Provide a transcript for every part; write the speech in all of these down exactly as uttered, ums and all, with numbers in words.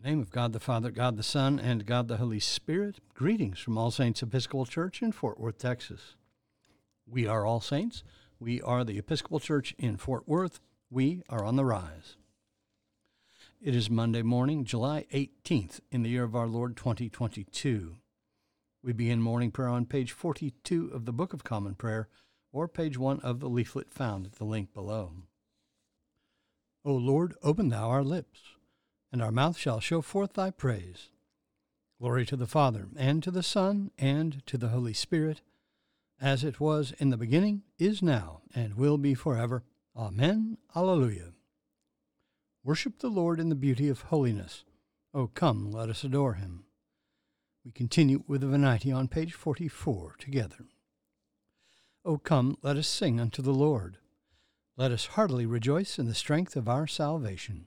In the name of God the Father, God the Son, and God the Holy Spirit, greetings from All Saints Episcopal Church in Fort Worth, Texas. We are All Saints. We are the Episcopal Church in Fort Worth. We are on the rise. It is Monday morning, July eighteenth, in the year of our Lord twenty twenty-two. We begin morning prayer on page forty-two of the Book of Common Prayer, or page one of the leaflet found at the link below. O Lord, open thou our lips, and our mouth shall show forth thy praise. Glory to the Father, and to the Son, and to the Holy Spirit, as it was in the beginning, is now, and will be forever. Amen. Alleluia. Worship the Lord in the beauty of holiness. O come, let us adore him. We continue with the Venite on page forty-four together. O come, let us sing unto the Lord. Let us heartily rejoice in the strength of our salvation.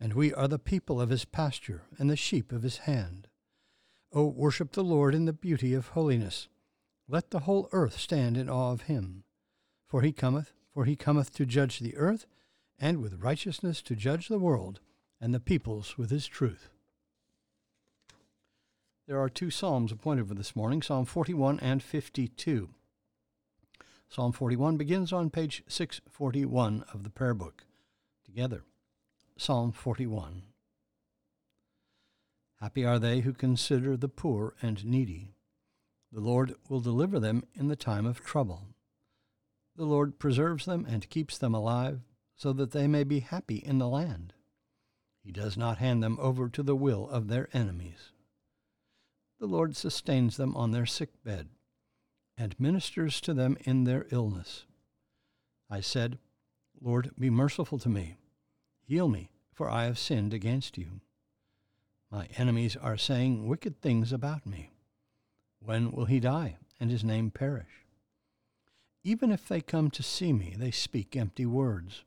and we are the people of his pasture, and the sheep of his hand. O worship the Lord in the beauty of holiness. Let the whole earth stand in awe of him. For he cometh, for he cometh to judge the earth, and with righteousness to judge the world, and the peoples with his truth. There are two psalms appointed for this morning, Psalm forty-one and fifty-two. Psalm forty-one begins on page six forty-one of the prayer book. Together, Psalm forty-one. Happy are they who consider the poor and needy. The Lord will deliver them in the time of trouble. The Lord preserves them and keeps them alive, so that they may be happy in the land. He does not hand them over to the will of their enemies. The Lord sustains them on their sick bed, and ministers to them in their illness. I said, Lord, be merciful to me. Heal me, for I have sinned against you. My enemies are saying wicked things about me. When will he die, and his name perish? Even if they come to see me, they speak empty words.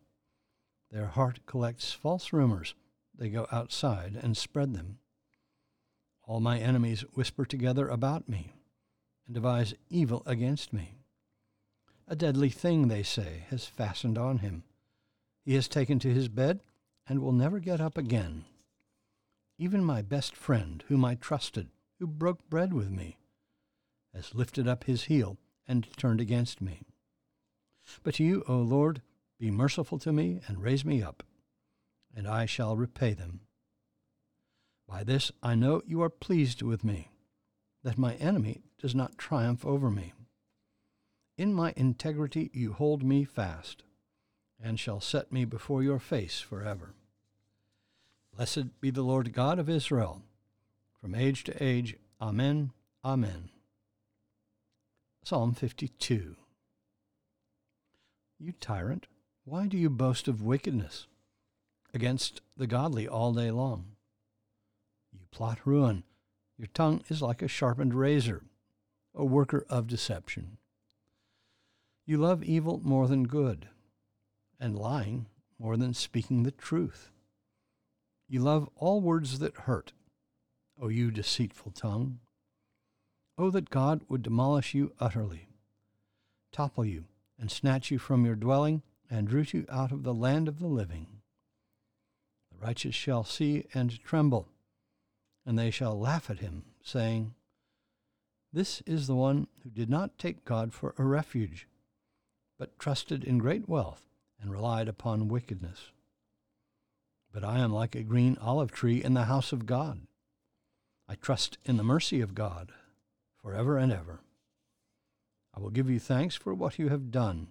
Their heart collects false rumors. They go outside and spread them. All my enemies whisper together about me and devise evil against me. A deadly thing, they say, has fastened on him. He is taken to his bed and will never get up again. Even my best friend, whom I trusted, who broke bread with me, has lifted up his heel and turned against me. But you, O Lord, be merciful to me, and raise me up, and I shall repay them. By this I know you are pleased with me, that my enemy does not triumph over me. In my integrity you hold me fast, and shall set me before your face forever. Blessed be the Lord God of Israel, from age to age. Amen, amen. Psalm fifty-two. You tyrant, why do you boast of wickedness against the godly all day long? You plot ruin. Your tongue is like a sharpened razor, a worker of deception. You love evil more than good, and lying more than speaking the truth. You love all words that hurt, O you deceitful tongue. O that God would demolish you utterly, topple you, and snatch you from your dwelling, and root you out of the land of the living. The righteous shall see and tremble, and they shall laugh at him, saying, This is the one who did not take God for a refuge, but trusted in great wealth and relied upon wickedness. But I am like a green olive tree in the house of God. I trust in the mercy of God forever and ever. I will give you thanks for what you have done,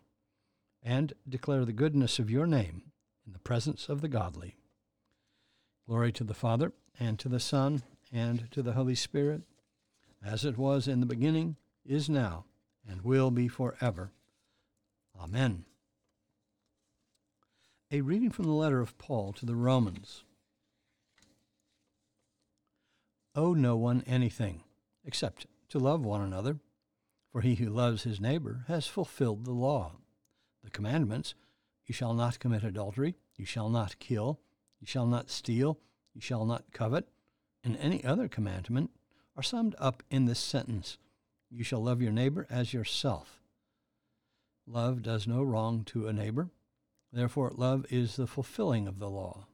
and declare the goodness of your name in the presence of the godly. Glory to the Father, and to the Son, and to the Holy Spirit, as it was in the beginning, is now, and will be forever. Amen. A reading from the letter of Paul to the Romans. Owe no one anything, except to love one another, for he who loves his neighbor has fulfilled the law. The commandments, you shall not commit adultery, you shall not kill, you shall not steal, you shall not covet, and any other commandment are summed up in this sentence, you shall love your neighbor as yourself. Love does no wrong to a neighbor, therefore love is the fulfilling of the law.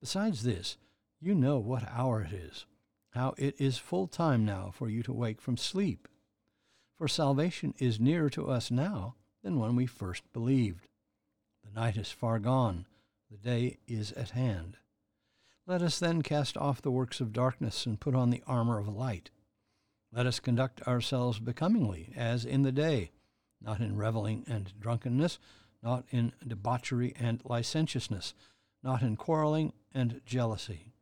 Besides this, you know what hour it is, how it is full time now for you to wake from sleep. For salvation is nearer to us now than when we first believed. The night is far gone, the day is at hand. Let us then cast off the works of darkness and put on the armor of light. Let us conduct ourselves becomingly, as in the day, not in reveling and drunkenness, not in debauchery and licentiousness, not in quarreling and jealousy.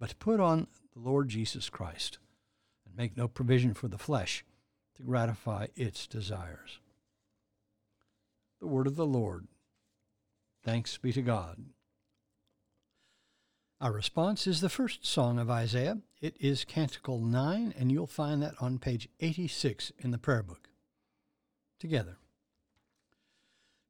But put on the Lord Jesus Christ, and make no provision for the flesh to gratify its desires. The word of the Lord. Thanks be to God. Our response is the first song of Isaiah. It is Canticle nine, and you'll find that on page eighty-six in the prayer book. Together.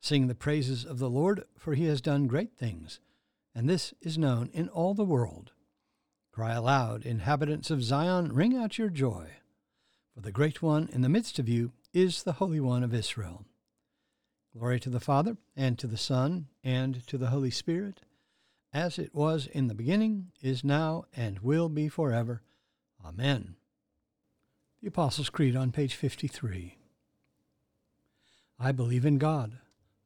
Sing the praises of the Lord, for he has done great things, and this is known in all the world. Cry aloud, inhabitants of Zion, ring out your joy, for the great one in the midst of you is the Holy One of Israel. Glory to the Father, and to the Son, and to the Holy Spirit, as it was in the beginning, is now, and will be forever. Amen. The Apostles' Creed on page fifty-three. I believe in God,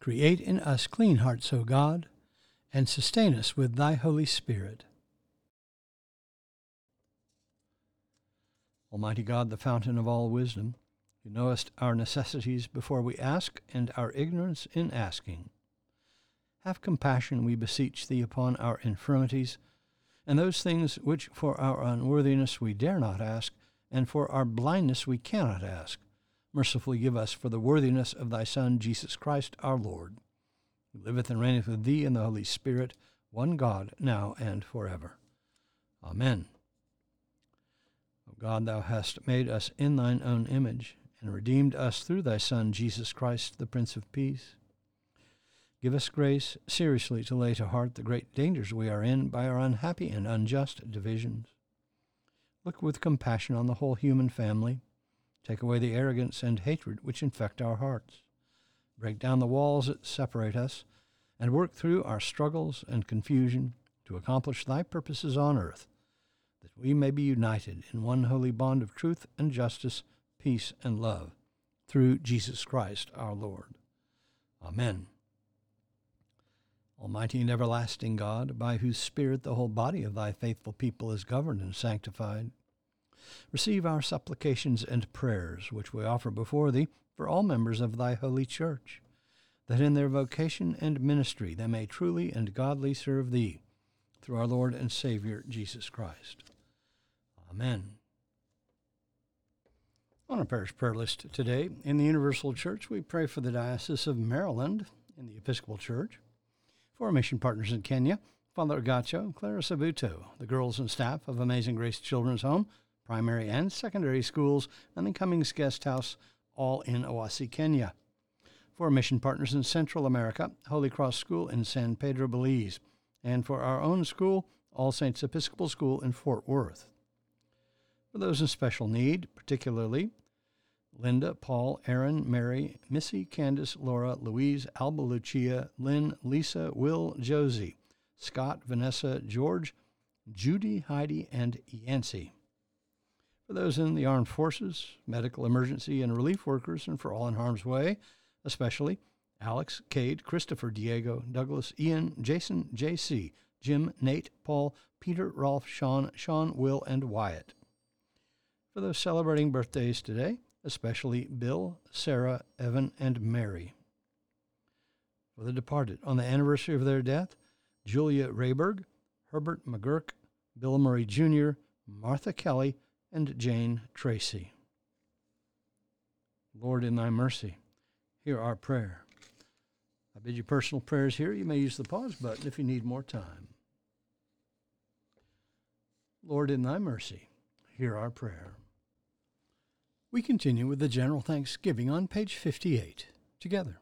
Create in us clean hearts, O God, and sustain us with thy Holy Spirit. Almighty God, the fountain of all wisdom, who knowest our necessities before we ask, and our ignorance in asking. Have compassion, we beseech thee, upon our infirmities, and those things which for our unworthiness we dare not ask, and for our blindness we cannot ask. Mercifully give us for the worthiness of thy Son, Jesus Christ, our Lord, who liveth and reigneth with thee in the Holy Spirit, one God, now and forever. Amen. God, thou hast made us in thine own image, and redeemed us through thy Son, Jesus Christ, the Prince of Peace. Give us grace seriously to lay to heart the great dangers we are in by our unhappy and unjust divisions. Look with compassion on the whole human family. Take away the arrogance and hatred which infect our hearts. Break down the walls that separate us, and work through our struggles and confusion to accomplish thy purposes on earth, that we may be united in one holy bond of truth and justice, peace and love, through Jesus Christ our Lord. Amen. Almighty and everlasting God, by whose Spirit the whole body of thy faithful people is governed and sanctified, receive our supplications and prayers which we offer before thee for all members of thy holy church, that in their vocation and ministry they may truly and godly serve thee, through our Lord and Savior, Jesus Christ. Amen. On our parish prayer list today, in the Universal Church, we pray for the Diocese of Maryland in the Episcopal Church, for our mission partners in Kenya, Father Agacho, Clara Sabuto, the girls and staff of Amazing Grace Children's Home, primary and secondary schools, and the Cummings Guest House, all in Owasi, Kenya. For our mission partners in Central America, Holy Cross School in San Pedro, Belize, and for our own school, All Saints Episcopal School in Fort Worth. For those in special need, particularly Linda, Paul, Aaron, Mary, Missy, Candace, Laura, Louise, Alba Lucia, Lynn, Lisa, Will, Josie, Scott, Vanessa, George, Judy, Heidi, and Yancy. For those in the armed forces, medical emergency and relief workers, and for all in harm's way, especially Alex, Cade, Christopher, Diego, Douglas, Ian, Jason, J C, Jim, Nate, Paul, Peter, Rolf, Sean, Sean, Will, and Wyatt. For those celebrating birthdays today, especially Bill, Sarah, Evan, and Mary. For the departed, on the anniversary of their death, Julia Rayburg, Herbert McGurk, Bill Murray Junior, Martha Kelly, and Jane Tracy. Lord, in thy mercy, hear our prayer. I bid you personal prayers here. You may use the pause button if you need more time. Lord, in thy mercy, hear our prayer. We continue with the general thanksgiving on page fifty-eight, together.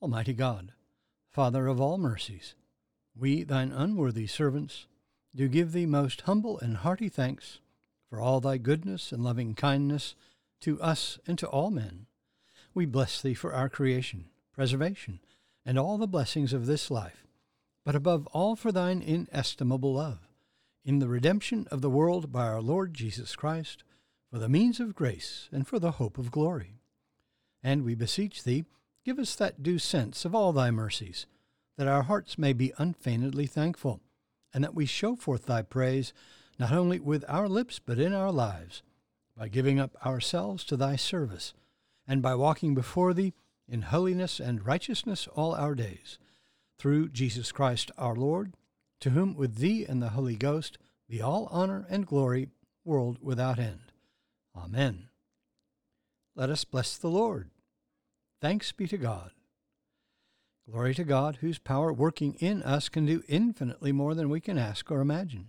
Almighty God, Father of all mercies, we, thine unworthy servants, do give thee most humble and hearty thanks for all thy goodness and loving kindness to us and to all men. We bless thee for our creation, preservation, and all the blessings of this life, but above all for thine inestimable love, in the redemption of the world by our Lord Jesus Christ, for the means of grace and for the hope of glory. And we beseech thee, give us that due sense of all thy mercies, that our hearts may be unfeignedly thankful, and that we show forth thy praise, not only with our lips but in our lives, by giving up ourselves to thy service, and by walking before thee in holiness and righteousness all our days, through Jesus Christ our Lord, to whom with thee and the Holy Ghost be all honor and glory, world without end. Amen. Let us bless the Lord. Thanks be to God. Glory to God, whose power working in us can do infinitely more than we can ask or imagine.